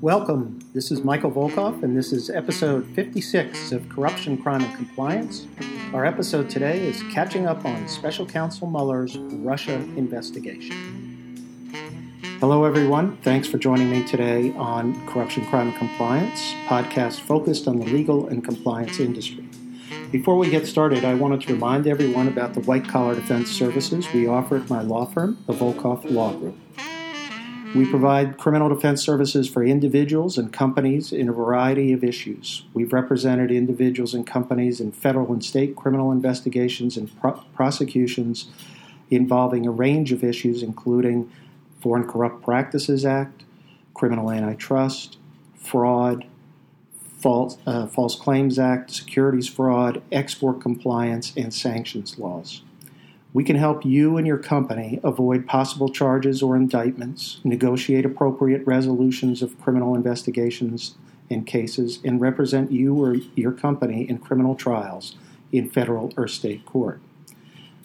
Welcome. This is Michael Volkov, and this is episode 56 of Corruption, Crime, and Compliance. Our episode today is catching up on Special Counsel Mueller's Russia investigation. Hello, everyone. Thanks for joining me today on Corruption, Crime, and Compliance, podcast focused on the legal and compliance industry. Before we get started, I wanted to remind everyone about the white-collar defense services we offer at my law firm, the Volkov Law Group. We provide criminal defense services for individuals and companies in a variety of issues. We've represented individuals and companies in federal and state criminal investigations and prosecutions involving a range of issues, including Foreign Corrupt Practices Act, criminal antitrust, fraud, False Claims Act, securities fraud, export compliance, and sanctions laws. We can help you and your company avoid possible charges or indictments, negotiate appropriate resolutions of criminal investigations and cases, and represent you or your company in criminal trials in federal or state court.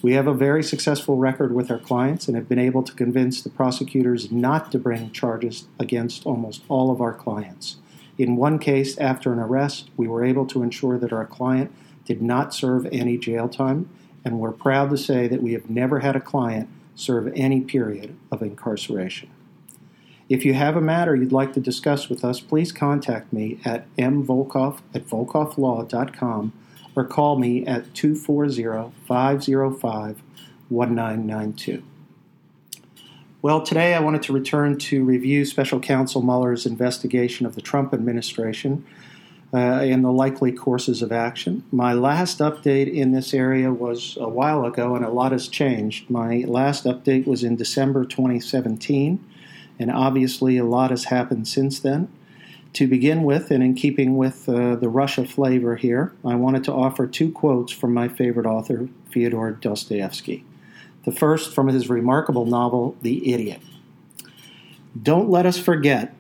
We have a very successful record with our clients and have been able to convince the prosecutors not to bring charges against almost all of our clients. In one case, after an arrest, we were able to ensure that our client did not serve any jail time, and we're proud to say that we have never had a client serve any period of incarceration. If you have a matter you'd like to discuss with us, please contact me at mvolkov@volkovlaw.com or call me at 240-505-1992. Well, today I wanted to return to review Special Counsel Mueller's investigation of the Trump administration and the likely courses of action. My last update in this area was a while ago, and a lot has changed. My last update was in December 2017, and obviously a lot has happened since then. To begin with, and in keeping with the Russia flavor here, I wanted to offer two quotes from my favorite author, Fyodor Dostoevsky. The first from his remarkable novel, The Idiot. "Don't let us forget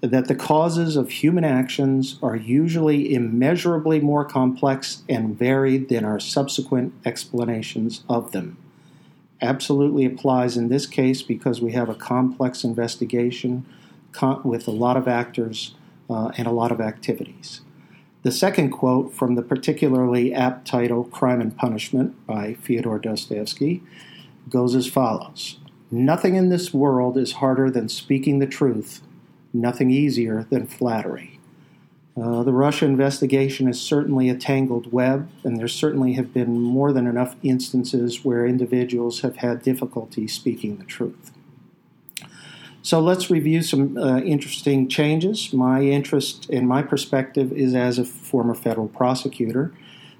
that the causes of human actions are usually immeasurably more complex and varied than our subsequent explanations of them. Absolutely applies in this case because we have a complex investigation with a lot of actors and a lot of activities." The second quote from the particularly apt title, Crime and Punishment, by Fyodor Dostoevsky, goes as follows. "Nothing in this world is harder than speaking the truth, nothing easier than flattery." The Russia investigation is certainly a tangled web, and there certainly have been more than enough instances where individuals have had difficulty speaking the truth. So let's review some interesting changes. My interest and my perspective is as a former federal prosecutor.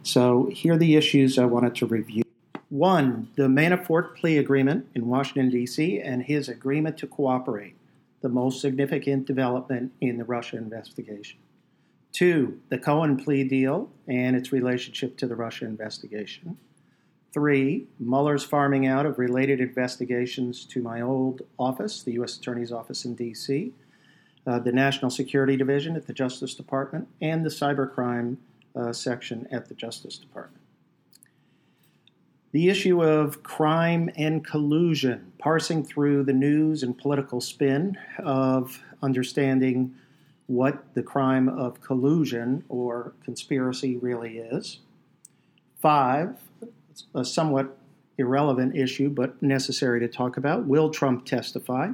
So here are the issues I wanted to review. One, the Manafort plea agreement in Washington, D.C., and his agreement to cooperate, the most significant development in the Russia investigation. Two, the Cohen plea deal and its relationship to the Russia investigation. Three, Mueller's farming out of related investigations to my old office, the U.S. Attorney's Office in D.C., the National Security Division at the Justice Department, and the cybercrime section at the Justice Department. The issue of crime and collusion, parsing through the news and political spin of understanding what the crime of collusion or conspiracy really is. Five, a somewhat irrelevant issue but necessary to talk about, will Trump testify?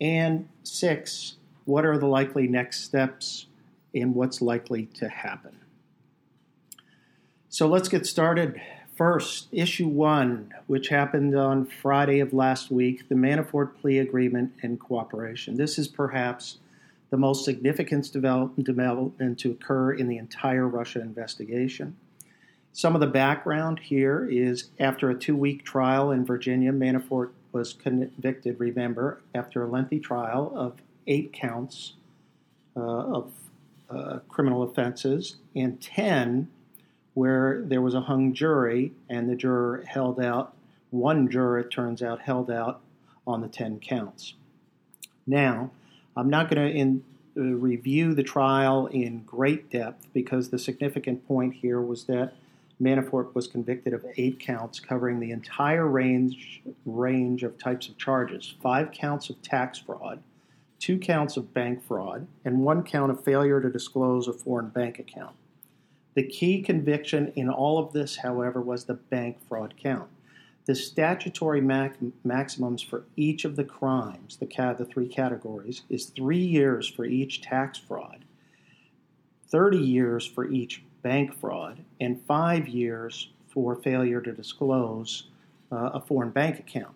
And six, what are the likely next steps and what's likely to happen? So let's get started. First, issue one, which happened on Friday of last week, the Manafort plea agreement and cooperation. This is perhaps the most significant development to occur in the entire Russia investigation. Some of the background here is after a 2-week trial in Virginia, Manafort was convicted, remember, after a lengthy trial of 8 counts of criminal offenses and 10 where there was a hung jury, and the juror held out, one juror, it turns out, held out on the 10 counts. Now, I'm not going to review the trial in great depth because the significant point here was that Manafort was convicted of 8 counts covering the entire range of types of charges, 5 counts of tax fraud, 2 counts of bank fraud, and 1 count of failure to disclose a foreign bank account. The key conviction in all of this, however, was the bank fraud count. The statutory maximums for each of the crimes, the 3 categories, is 3 years for each tax fraud, 30 years for each bank fraud, and 5 years for failure to disclose a foreign bank account.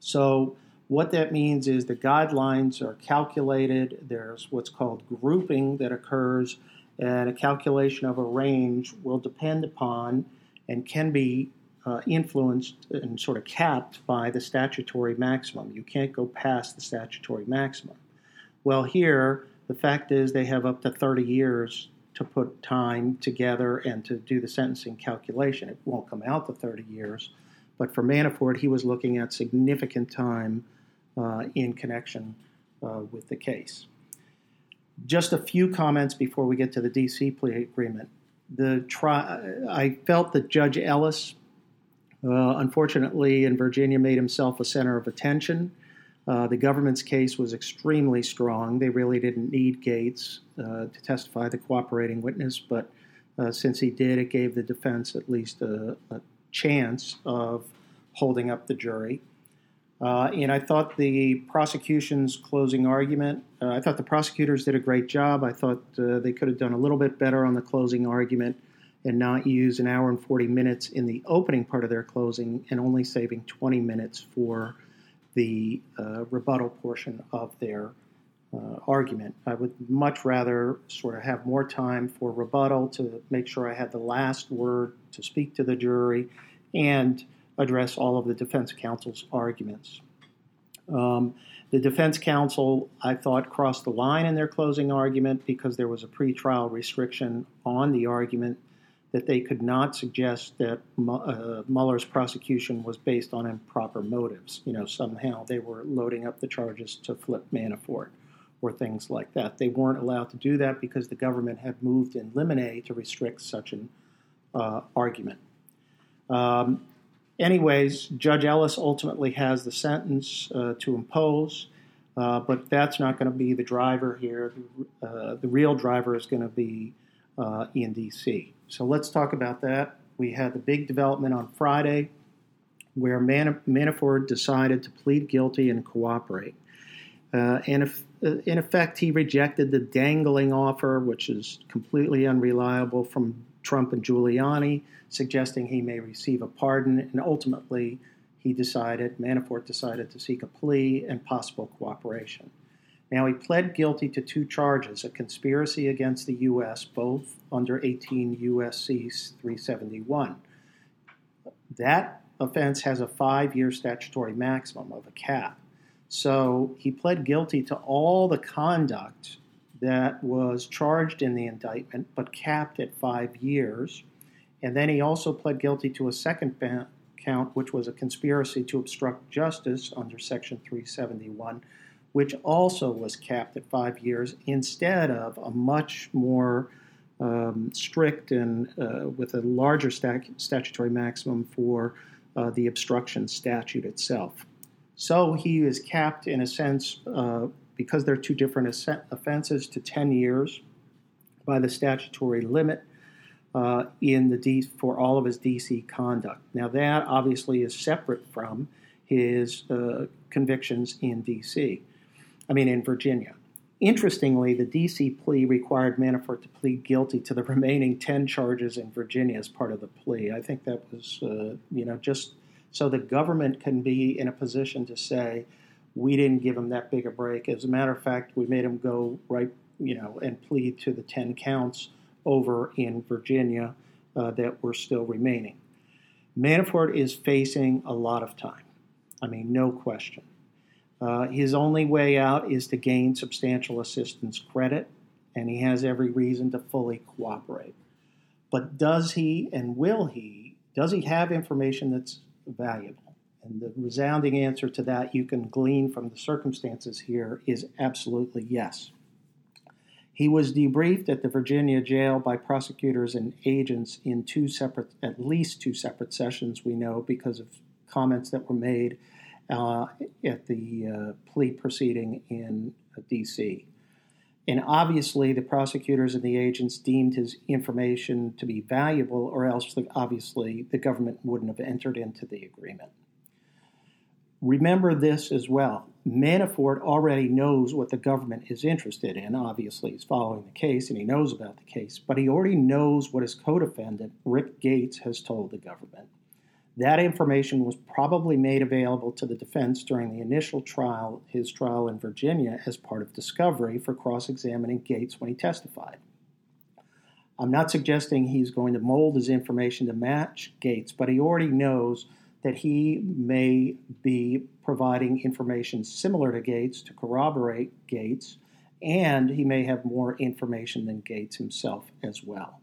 So what that means is the guidelines are calculated. There's what's called grouping that occurs, and a calculation of a range will depend upon and can be influenced and sort of capped by the statutory maximum. You can't go past the statutory maximum. Well, here, the fact is they have up to 30 years to put time together and to do the sentencing calculation. It won't come out to 30 years, but for Manafort, he was looking at significant time in connection with the case. Just a few comments before we get to the D.C. plea agreement. I felt that Judge Ellis, unfortunately, in Virginia, made himself a center of attention. The government's case was extremely strong. They really didn't need Gates to testify, the cooperating witness, but since he did, it gave the defense at least a chance of holding up the jury. And I thought the prosecution's closing argument, I thought the prosecutors did a great job. I thought they could have done a little bit better on the closing argument and not use an hour and 40 minutes in the opening part of their closing and only saving 20 minutes for the rebuttal portion of their argument. I would much rather sort of have more time for rebuttal to make sure I had the last word to speak to the jury and address all of the defense counsel's arguments. The defense counsel, I thought, crossed the line in their closing argument because there was a pretrial restriction on the argument that they could not suggest that Mueller's prosecution was based on improper motives. You know, somehow they were loading up the charges to flip Manafort or things like that. They weren't allowed to do that because the government had moved in limine to restrict such an argument. Anyways, Judge Ellis ultimately has the sentence to impose, but that's not going to be the driver here. The real driver is going to be in D.C. So let's talk about that. We had the big development on Friday where Manafort decided to plead guilty and cooperate. In effect, he rejected the dangling offer, which is completely unreliable, from Trump and Giuliani, suggesting he may receive a pardon, and ultimately Manafort decided to seek a plea and possible cooperation. Now, he pled guilty to 2 charges, a conspiracy against the U.S., both under 18 U.S.C. 371. That offense has a 5-year statutory maximum of a cap. So he pled guilty to all the conduct that was charged in the indictment, but capped at 5 years. And then he also pled guilty to a second count, which was a conspiracy to obstruct justice under Section 371, which also was capped at 5 years instead of a much more strict and with a larger statutory maximum for the obstruction statute itself. So he is capped, in a sense, because they're 2 different offenses, to 10 years by the statutory limit for all of his D.C. conduct. Now, that obviously is separate from his convictions in D.C., in Virginia. Interestingly, the D.C. plea required Manafort to plead guilty to the remaining 10 charges in Virginia as part of the plea. I think that was, just so the government can be in a position to say, we didn't give him that big a break. As a matter of fact, we made him go right, and plead to the 10 counts over in Virginia that were still remaining. Manafort is facing a lot of time. No question. His only way out is to gain substantial assistance credit, and he has every reason to fully cooperate. But does he and does he have information that's valuable? And the resounding answer to that you can glean from the circumstances here is absolutely yes. He was debriefed at the Virginia jail by prosecutors and agents in at least two separate sessions, we know, because of comments that were made at the plea proceeding in D.C. And obviously, the prosecutors and the agents deemed his information to be valuable, or else, obviously, the government wouldn't have entered into the agreement. Remember this as well. Manafort already knows what the government is interested in. Obviously, he's following the case, and he knows about the case. But he already knows what his co-defendant, Rick Gates, has told the government. That information was probably made available to the defense during the initial trial, his trial in Virginia, as part of discovery for cross-examining Gates when he testified. I'm not suggesting he's going to mold his information to match Gates, but he already knows that he may be providing information similar to Gates to corroborate Gates, and he may have more information than Gates himself as well.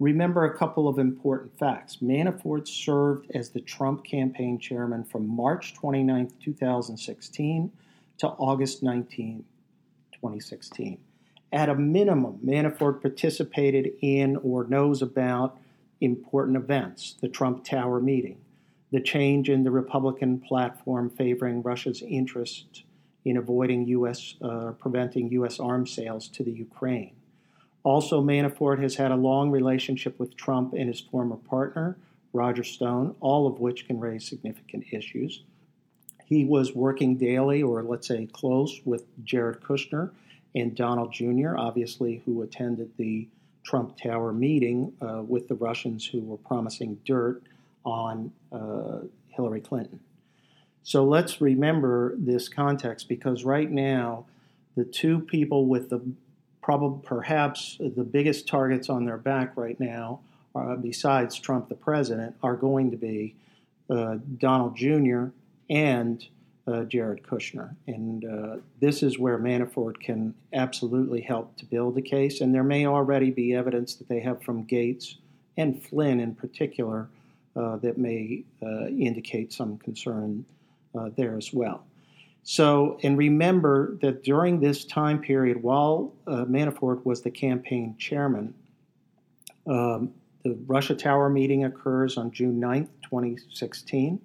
Remember a couple of important facts. Manafort served as the Trump campaign chairman from March 29, 2016 to August 19, 2016. At a minimum, Manafort participated in or knows about important events: the Trump Tower meeting, the change in the Republican platform favoring Russia's interest in avoiding preventing U.S. arms sales to the Ukraine. Also, Manafort has had a long relationship with Trump and his former partner, Roger Stone, all of which can raise significant issues. He was working daily, or let's say close, with Jared Kushner and Donald Jr., obviously, who attended the Trump Tower meeting with the Russians who were promising dirt on Hillary Clinton. So let's remember this context, because right now the two people with perhaps the biggest targets on their back right now, besides Trump the president, are going to be Donald Jr. and Jared Kushner. And this is where Manafort can absolutely help to build the case. And there may already be evidence that they have from Gates and Flynn in particular that may indicate some concern there as well. So, and remember that during this time period, while Manafort was the campaign chairman, the Russia Tower meeting occurs on June 9th, 2016.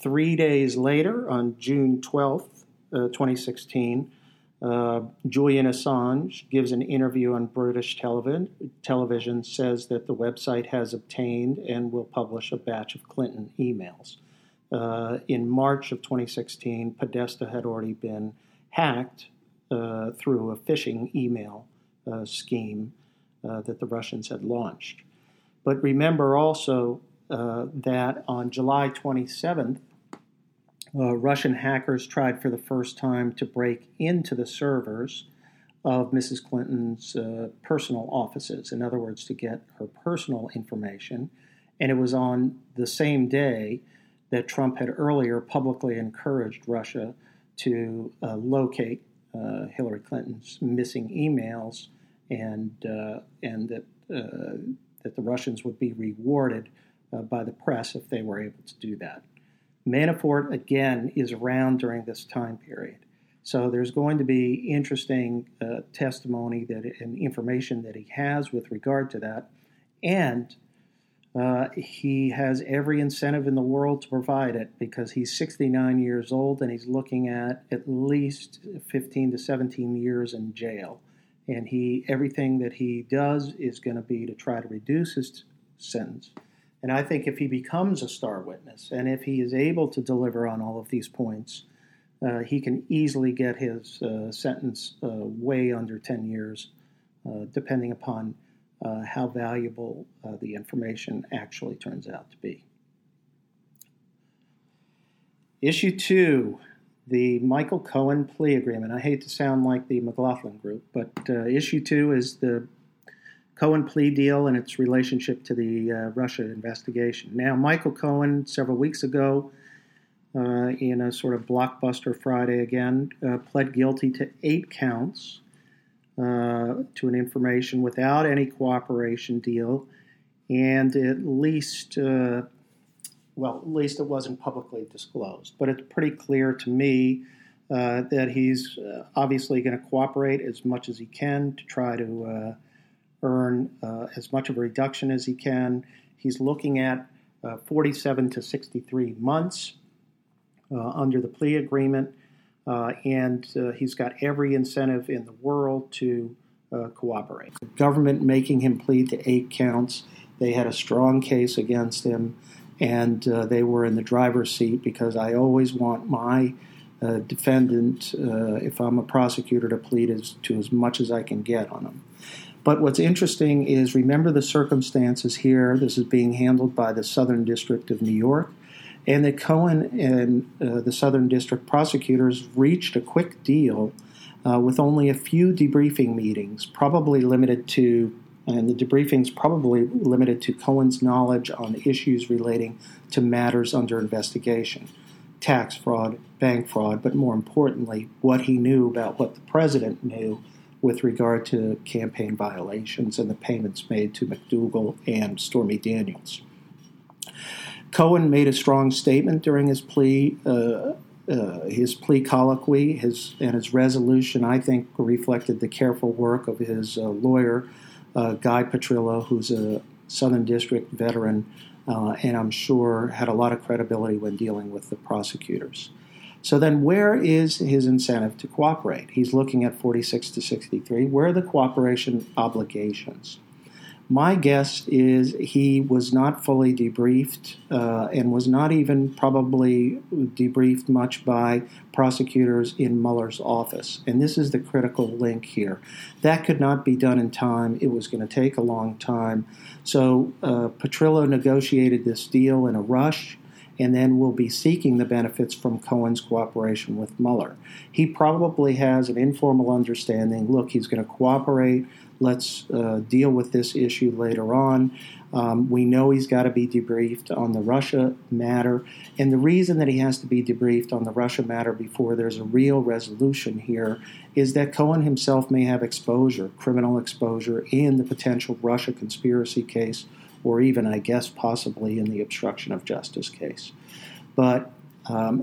3 days later, on June 12th, 2016, Julian Assange gives an interview on British television, says that the website has obtained and will publish a batch of Clinton emails. In March of 2016, Podesta had already been hacked through a phishing email scheme that the Russians had launched. But remember also that on July 27th, Russian hackers tried for the first time to break into the servers of Mrs. Clinton's personal offices, in other words, to get her personal information. And it was on the same day that Trump had earlier publicly encouraged Russia to locate Hillary Clinton's missing emails, and that the Russians would be rewarded by the press if they were able to do that. Manafort, again, is around during this time period. So there's going to be interesting testimony and information that he has with regard to that. And he has every incentive in the world to provide it, because he's 69 years old and he's looking at least 15 to 17 years in jail. And everything that he does is going to be to try to reduce his sentence. And I think if he becomes a star witness, and if he is able to deliver on all of these points, he can easily get his sentence way under 10 years, depending upon how valuable the information actually turns out to be. Issue 2, the Michael Cohen plea agreement. I hate to sound like the McLaughlin group, but issue 2 is the Cohen plea deal and its relationship to the Russia investigation. Now, Michael Cohen, several weeks ago, in a sort of blockbuster Friday again, pled guilty to 8 counts to an information without any cooperation deal, and at least it wasn't publicly disclosed. But it's pretty clear to me that he's obviously going to cooperate as much as he can to try to earn as much of a reduction as he can. He's looking at 47 to 63 months under the plea agreement, and he's got every incentive in the world to cooperate. The government making him plead to 8 counts. They had a strong case against him, and they were in the driver's seat because I always want my defendant, if I'm a prosecutor, to plead to as much as I can get on him. But what's interesting is, remember the circumstances here. This is being handled by the Southern District of New York, and that Cohen and the Southern District prosecutors reached a quick deal with only a few debriefing meetings, probably limited to Cohen's knowledge on issues relating to matters under investigation, tax fraud, bank fraud, but more importantly, what he knew about what the president knew with regard to campaign violations and the payments made to McDougal and Stormy Daniels. Cohen made a strong statement during his plea colloquy, and his resolution, I think, reflected the careful work of his lawyer, Guy Petrillo, who's a Southern District veteran, and I'm sure had a lot of credibility when dealing with the prosecutors. So then where is his incentive to cooperate? He's looking at 46 to 63. Where are the cooperation obligations? My guess is he was not fully debriefed and was not even probably debriefed much by prosecutors in Mueller's office. And this is the critical link here. That could not be done in time. It was going to take a long time. So Petrillo negotiated this deal in a rush, and then will be seeking the benefits from Cohen's cooperation with Mueller. He probably has an informal understanding. Look, he's going to cooperate. Let's deal with this issue later on. We know he's got to be debriefed on the Russia matter. And the reason that he has to be debriefed on the Russia matter before there's a real resolution here is that Cohen himself may have exposure, criminal exposure, in the potential Russia conspiracy case, or even, I guess, possibly in the obstruction of justice case. But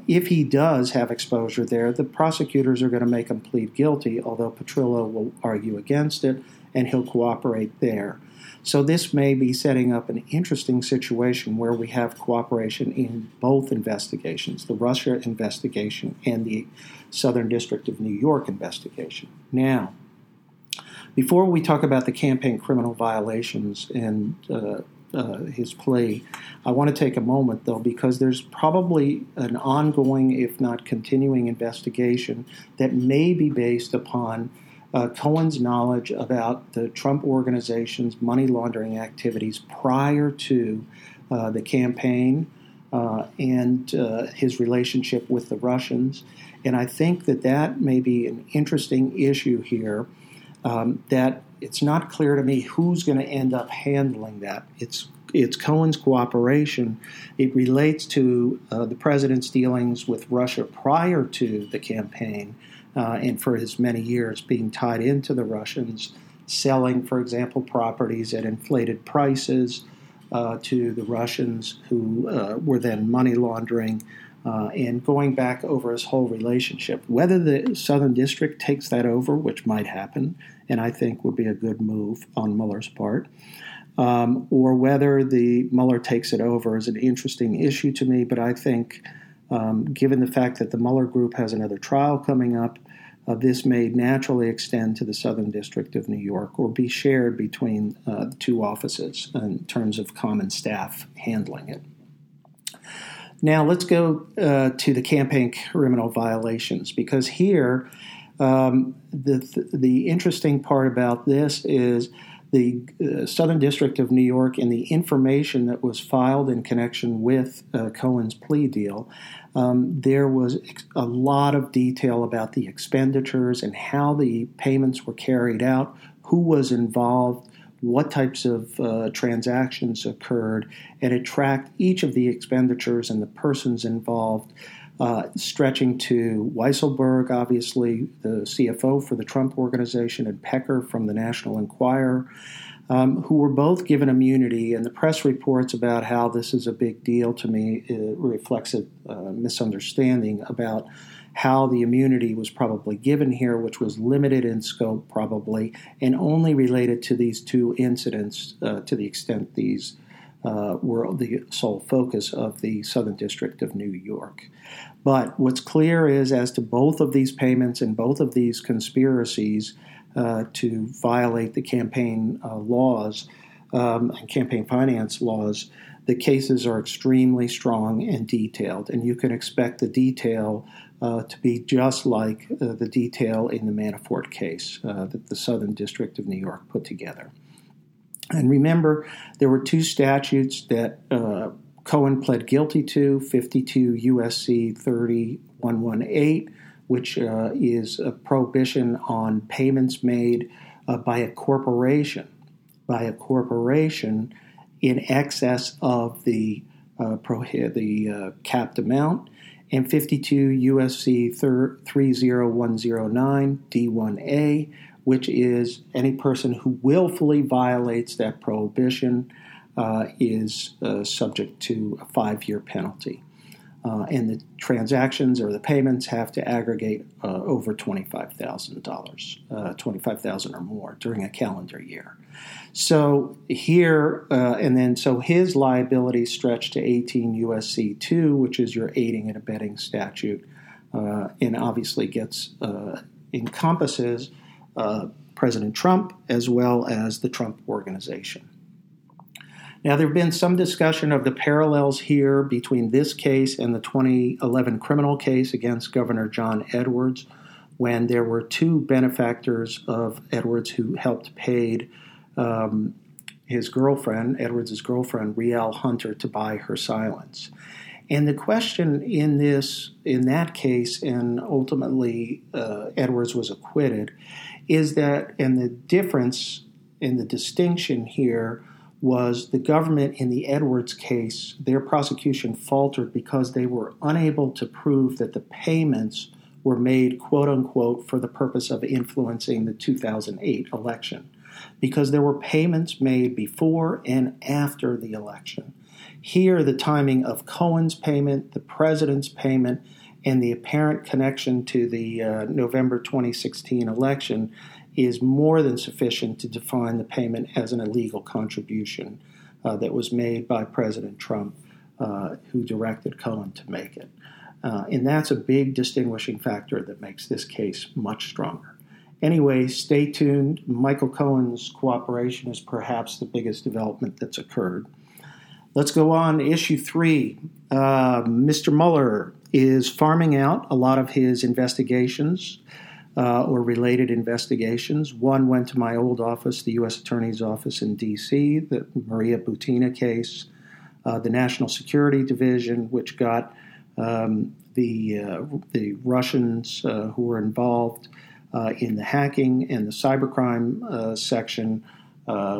if he does have exposure there, the prosecutors are going to make him plead guilty, although Petrillo will argue against it, and he'll cooperate there. So this may be setting up an interesting situation where we have cooperation in both investigations, the Russia investigation and the Southern District of New York investigation. Now, before we talk about the campaign criminal violations and his plea, I want to take a moment, though, because there's probably an ongoing, if not continuing, investigation that may be based upon Cohen's knowledge about the Trump organization's money laundering activities prior to the campaign and his relationship with the Russians. And I think that may be an interesting issue here. That it's not clear to me who's going to end up handling that. It's Cohen's cooperation. It relates to the president's dealings with Russia prior to the campaign and for his many years being tied into the Russians, selling, for example, properties at inflated prices to the Russians who were then money laundering and going back over his whole relationship. Whether the Southern District takes that over, which might happen, and I think would be a good move on Mueller's part, or whether the Mueller takes it over is an interesting issue to me, but I think given the fact that the Mueller group has another trial coming up, this may naturally extend to the Southern District of New York or be shared between the two offices in terms of common staff handling it. Now, let's go to the campaign criminal violations, because here the interesting part about this is the Southern District of New York and the information that was filed in connection with Cohen's plea deal. There was a lot of detail about the expenditures and how the payments were carried out, who was involved, what types of transactions occurred, and it tracked each of the expenditures and the persons involved, stretching to Weisselberg, obviously, the CFO for the Trump Organization, and Pecker from the National Enquirer, who were both given immunity. And the press reports about how this is a big deal to me, it reflects a misunderstanding about how the immunity was probably given here, which was limited in scope probably, and only related to these two incidents to the extent these were the sole focus of the Southern District of New York. But what's clear is as to both of these payments and both of these conspiracies to violate the campaign laws and campaign finance laws, the cases are extremely strong and detailed, and you can expect the detail to be just like the detail in the Manafort case that the Southern District of New York put together. And remember, there were two statutes that Cohen pled guilty to, 52 U.S.C. 3118, which is a prohibition on payments made by a corporation in excess of the capped amount, and 52 U.S.C. 30109 D1A, which is any person who willfully violates that prohibition is subject to a 5-year penalty. And the transactions or the payments have to aggregate over $25,000, $25,000 or more during a calendar year. So here, so his liability stretched to 18 U.S.C. 2, which is your aiding and abetting statute, and obviously encompasses President Trump as well as the Trump Organization. Now, there have been some discussion of the parallels here between this case and the 2011 criminal case against Governor John Edwards, when there were two benefactors of Edwards who helped pay Edwards' girlfriend, Rielle Hunter, to buy her silence. And the question in that case, and ultimately Edwards was acquitted, is that, and the difference and the distinction here was the government in the Edwards case, their prosecution faltered because they were unable to prove that the payments were made, quote-unquote, for the purpose of influencing the 2008 election, because there were payments made before and after the election. Here, the timing of Cohen's payment, the president's payment, and the apparent connection to the November 2016 election is more than sufficient to define the payment as an illegal contribution that was made by President Trump, who directed Cohen to make it. And that's a big distinguishing factor that makes this case much stronger. Anyway, stay tuned. Michael Cohen's cooperation is perhaps the biggest development that's occurred. Let's go on to Issue 3. Mr. Mueller is farming out a lot of his investigations, or related investigations. One went to my old office, the U.S. Attorney's Office in D.C., the Maria Butina case, the National Security Division, which got the Russians who were involved in the hacking, and the cybercrime section,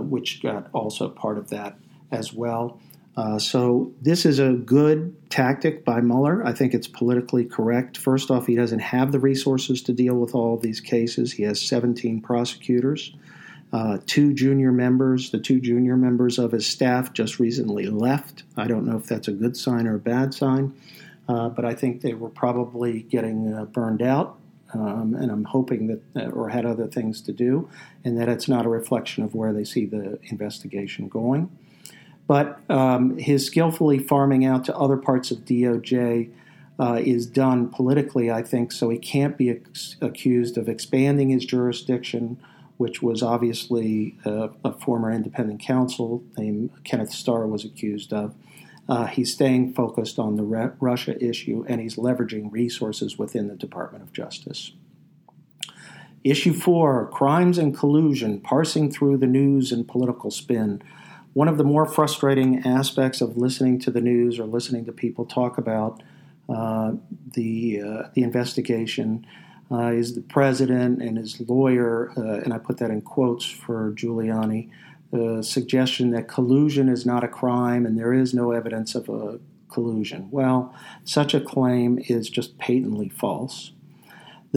which got also part of that as well. So this is a good tactic by Mueller. I think it's politically correct. First off, he doesn't have the resources to deal with all of these cases. He has 17 prosecutors, two junior members. The two junior members of his staff just recently left. I don't know if that's a good sign or a bad sign, but I think they were probably getting burned out, and I'm hoping that, or had other things to do, and that it's not a reflection of where they see the investigation going. But his skillfully farming out to other parts of DOJ is done politically, I think, so he can't be accused of expanding his jurisdiction, which was obviously a former independent counsel named Kenneth Starr was accused of. He's staying focused on the Russia issue, and he's leveraging resources within the Department of Justice. Issue 4, crimes and collusion, parsing through the news and political spin. One of the more frustrating aspects of listening to the news or listening to people talk about the investigation is the president and his lawyer, and I put that in quotes for Giuliani, the suggestion that collusion is not a crime and there is no evidence of a collusion. Well, such a claim is just patently false.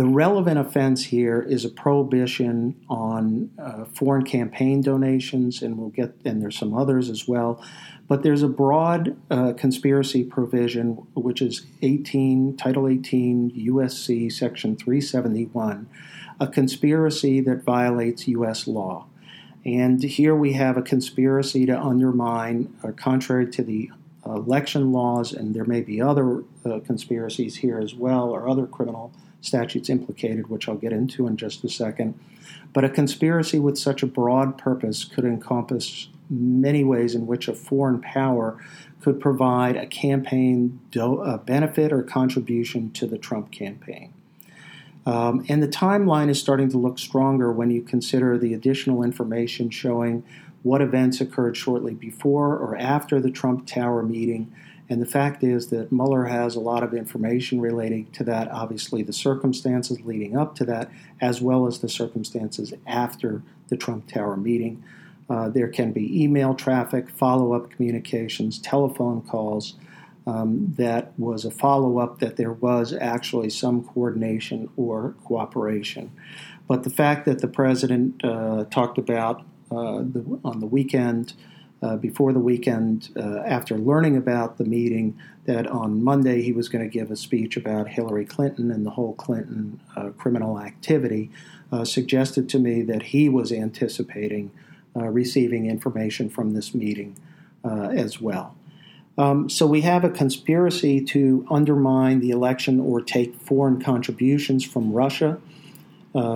The relevant offense here is a prohibition on foreign campaign donations, and there's some others as well. But there's a broad conspiracy provision, which is Title 18 USC Section 371, a conspiracy that violates U.S. law. And here we have a conspiracy to undermine, contrary to the election laws, and there may be other conspiracies here as well, or other criminal statutes implicated, which I'll get into in just a second. But a conspiracy with such a broad purpose could encompass many ways in which a foreign power could provide a campaign benefit or contribution to the Trump campaign. And the timeline is starting to look stronger when you consider the additional information showing what events occurred shortly before or after the Trump Tower meeting. And the fact is that Mueller has a lot of information relating to that, obviously the circumstances leading up to that, as well as the circumstances after the Trump Tower meeting. There can be email traffic, follow-up communications, telephone calls. That was a follow-up that there was actually some coordination or cooperation. But the fact that the president talked about on the weekend, before the weekend, after learning about the meeting, that on Monday he was going to give a speech about Hillary Clinton and the whole Clinton criminal activity, suggested to me that he was anticipating receiving information from this meeting as well. So we have a conspiracy to undermine the election or take foreign contributions from Russia.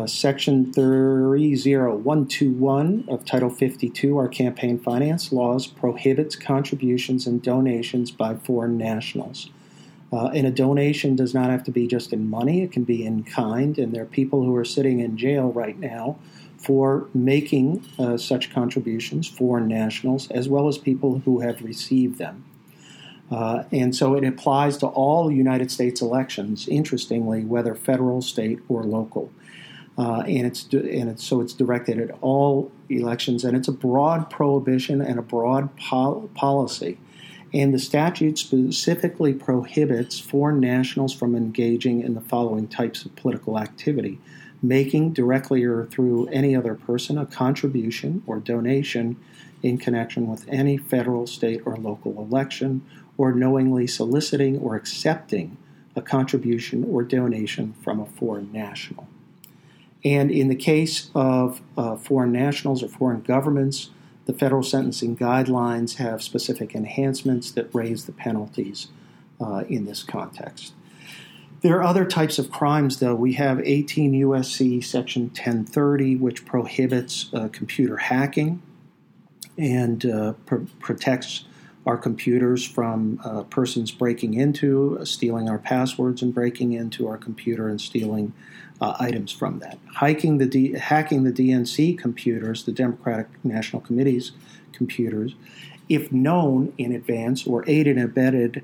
Section 30121 of Title 52, our campaign finance laws, prohibits contributions and donations by foreign nationals. And a donation does not have to be just in money. It can be in kind. And there are people who are sitting in jail right now for making such contributions, foreign nationals, as well as people who have received them. And so it applies to all United States elections, interestingly, whether federal, state, or local. So it's directed at all elections, and it's a broad prohibition and a broad policy. And the statute specifically prohibits foreign nationals from engaging in the following types of political activity: making, directly or through any other person, a contribution or donation in connection with any federal, state, or local election, or knowingly soliciting or accepting a contribution or donation from a foreign national. And in the case of foreign nationals or foreign governments, the federal sentencing guidelines have specific enhancements that raise the penalties in this context. There are other types of crimes, though. We have 18 U.S.C. Section 1030, which prohibits computer hacking and protects our computers from persons breaking into, stealing our passwords and breaking into our computer and stealing items from that. Hacking the DNC computers, the Democratic National Committee's computers, if known in advance or aided and abetted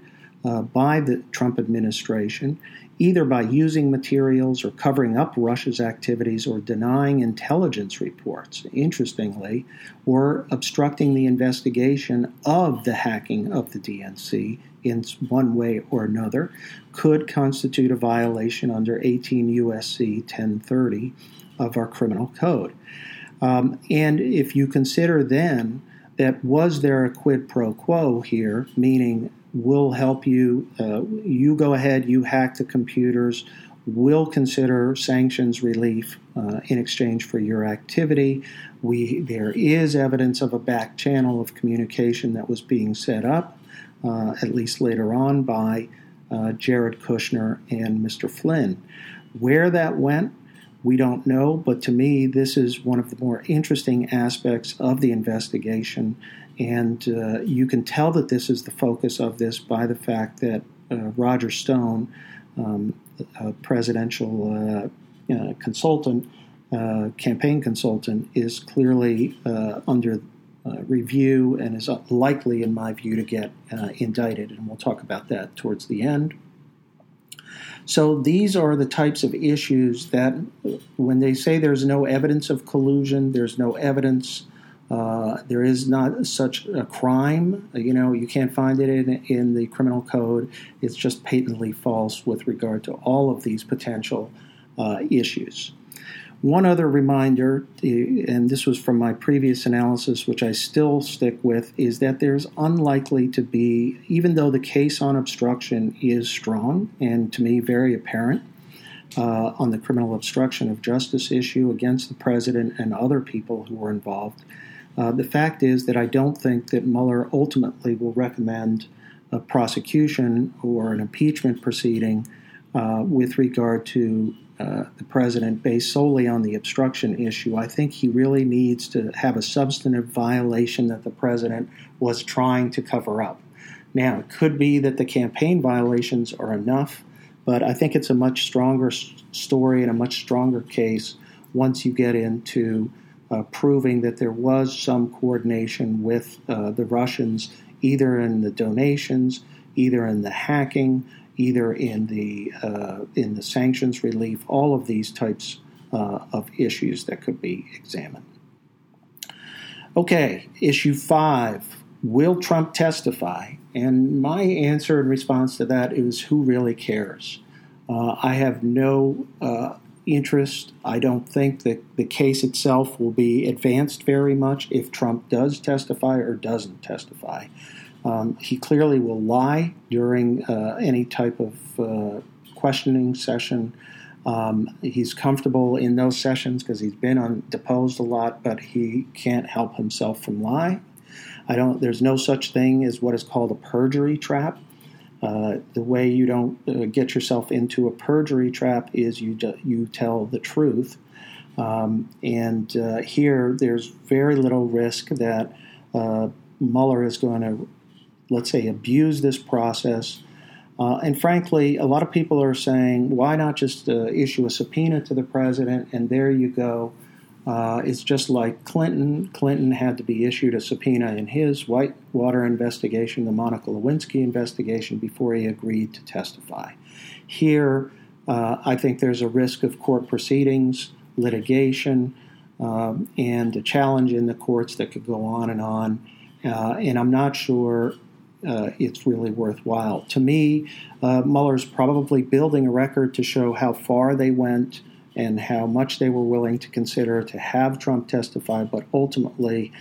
by the Trump administration, either by using materials or covering up Russia's activities or denying intelligence reports, interestingly, or obstructing the investigation of the hacking of the DNC in one way or another, could constitute a violation under 18 U.S.C. 1030 of our criminal code. And if you consider then that was there a quid pro quo here, meaning we'll help you, you go ahead, you hack the computers, we'll consider sanctions relief in exchange for your activity. There is evidence of a back channel of communication that was being set up, at least later on, by Jared Kushner and Mr. Flynn. Where that went, we don't know, but to me, this is one of the more interesting aspects of the investigation. And you can tell that this is the focus of this by the fact that Roger Stone, a presidential consultant, campaign consultant, is clearly under review and is likely, in my view, to get indicted. And we'll talk about that towards the end. So these are the types of issues that when they say there's no evidence of collusion, there's no evidence. There is not such a crime. You know, you can't find it in the criminal code. It's just patently false with regard to all of these potential issues. One other reminder, and this was from my previous analysis, which I still stick with, is that there's unlikely to be, even though the case on obstruction is strong and to me very apparent on the criminal obstruction of justice issue against the president and other people who were involved, the fact is that I don't think that Mueller ultimately will recommend a prosecution or an impeachment proceeding with regard to the president based solely on the obstruction issue. I think he really needs to have a substantive violation that the president was trying to cover up. Now, it could be that the campaign violations are enough, but I think it's a much stronger story and a much stronger case once you get into proving that there was some coordination with the Russians, either in the donations, either in the hacking, either in the sanctions relief, all of these types of issues that could be examined. Okay, issue 5, will Trump testify? And my answer in response to that is, who really cares? I have no interest. I don't think that the case itself will be advanced very much if Trump does testify or doesn't testify. He clearly will lie during any type of questioning session. He's comfortable in those sessions because he's been deposed a lot, but he can't help himself from lying. There's no such thing as what is called a perjury trap. The way you don't get yourself into a perjury trap is you tell the truth. And here, there's very little risk that Mueller is going to, let's say, abuse this process. And frankly, a lot of people are saying, why not just issue a subpoena to the president? And there you go. It's just like Clinton. Clinton had to be issued a subpoena in his Whitewater investigation, the Monica Lewinsky investigation, before he agreed to testify. Here, I think there's a risk of court proceedings, litigation, and a challenge in the courts that could go on and on. And I'm not sure it's really worthwhile. To me, Mueller's probably building a record to show how far they went and how much they were willing to consider to have Trump testify. But ultimately,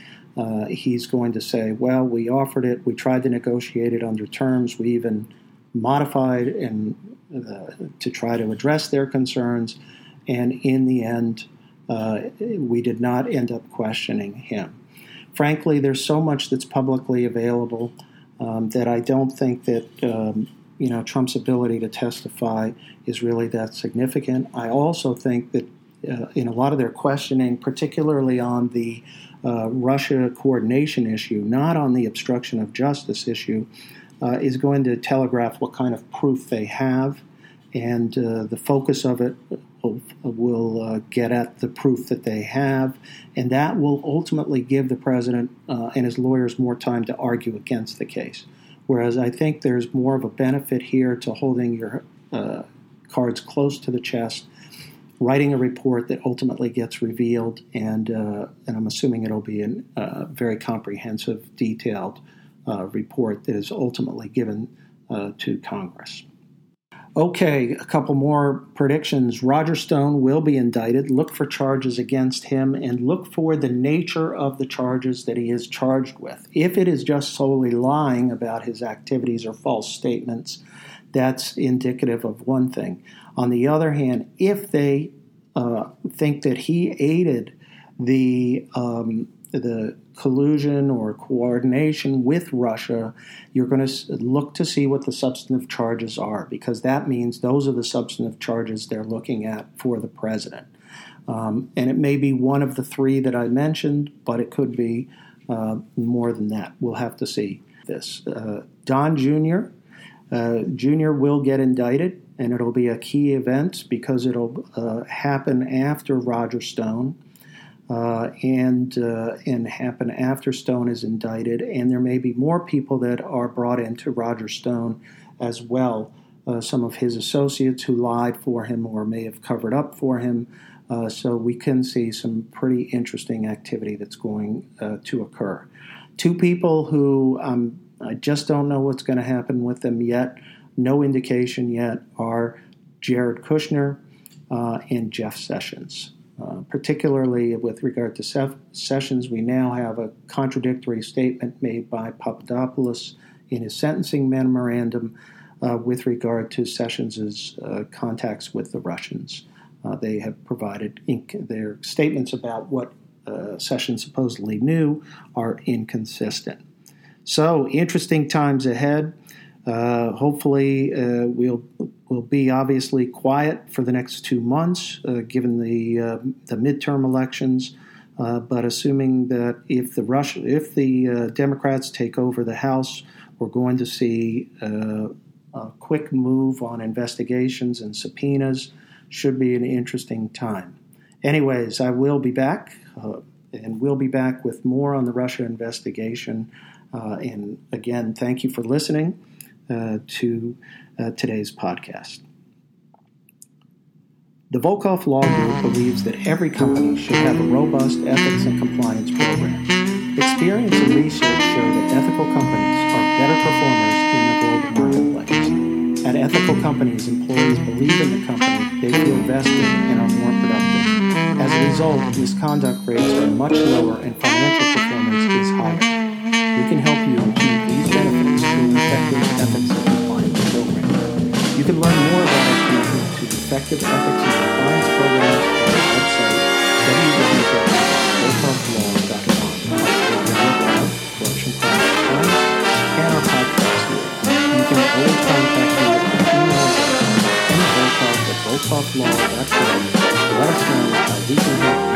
he's going to say, well, we offered it. We tried to negotiate it under terms. We even modified and to try to address their concerns. And in the end, we did not end up questioning him. Frankly, there's so much that's publicly available that I don't think that Trump's ability to testify is really that significant. I also think that in a lot of their questioning, particularly on the Russia coordination issue, not on the obstruction of justice issue, is going to telegraph what kind of proof they have, and the focus of it will get at the proof that they have, and that will ultimately give the president and his lawyers more time to argue against the case. Whereas I think there's more of a benefit here to holding your cards close to the chest, writing a report that ultimately gets revealed, and I'm assuming it'll be a very comprehensive, detailed report that is ultimately given to Congress. Okay, a couple more predictions. Roger Stone will be indicted. Look for charges against him and look for the nature of the charges that he is charged with. If it is just solely lying about his activities or false statements, that's indicative of one thing. On the other hand, if they think that he aided the collusion or coordination with Russia, you're going to look to see what the substantive charges are, because that means those are the substantive charges they're looking at for the president. And it may be one of the three that I mentioned, but it could be more than that. We'll have to see this. Don Jr. Jr. will get indicted, and it'll be a key event because it'll happen after Roger Stone. And happen after Stone is indicted, and there may be more people that are brought into Roger Stone as well. Some of his associates who lied for him or may have covered up for him. So we can see some pretty interesting activity that's going to occur. Two people who I just don't know what's going to happen with them yet. No indication yet are Jared Kushner and Jeff Sessions. Particularly with regard to Sessions, we now have a contradictory statement made by Papadopoulos in his sentencing memorandum with regard to Sessions' contacts with the Russians. They have provided their statements about what Sessions supposedly knew are inconsistent. So, interesting times ahead. Hopefully, we'll be obviously quiet for the next 2 months, given the midterm elections. But assuming that if the Democrats take over the House, we're going to see a quick move on investigations and subpoenas. Should be an interesting time. Anyways, I will be back, and we'll be back with more on the Russia investigation. And again, thank you for listening to today's podcast. The Volkov Law Group believes that every company should have a robust ethics and compliance program. Experience and research show that ethical companies are better performers in the global marketplace. At ethical companies, employees believe in the company, they feel vested, and are more productive. As a result, misconduct rates are much lower and financial performance is higher. We can help you achieve these benefits through effective ethics and compliance programs. You can learn more about our commitment to effective ethics and compliance programs at our website, www.volkovlaw.com. Our blog, Corruption Crimes Crimes, and our podcast here. You can always contact me at email.com and Volkov at volkovlaw.com. Let us know how we can help you.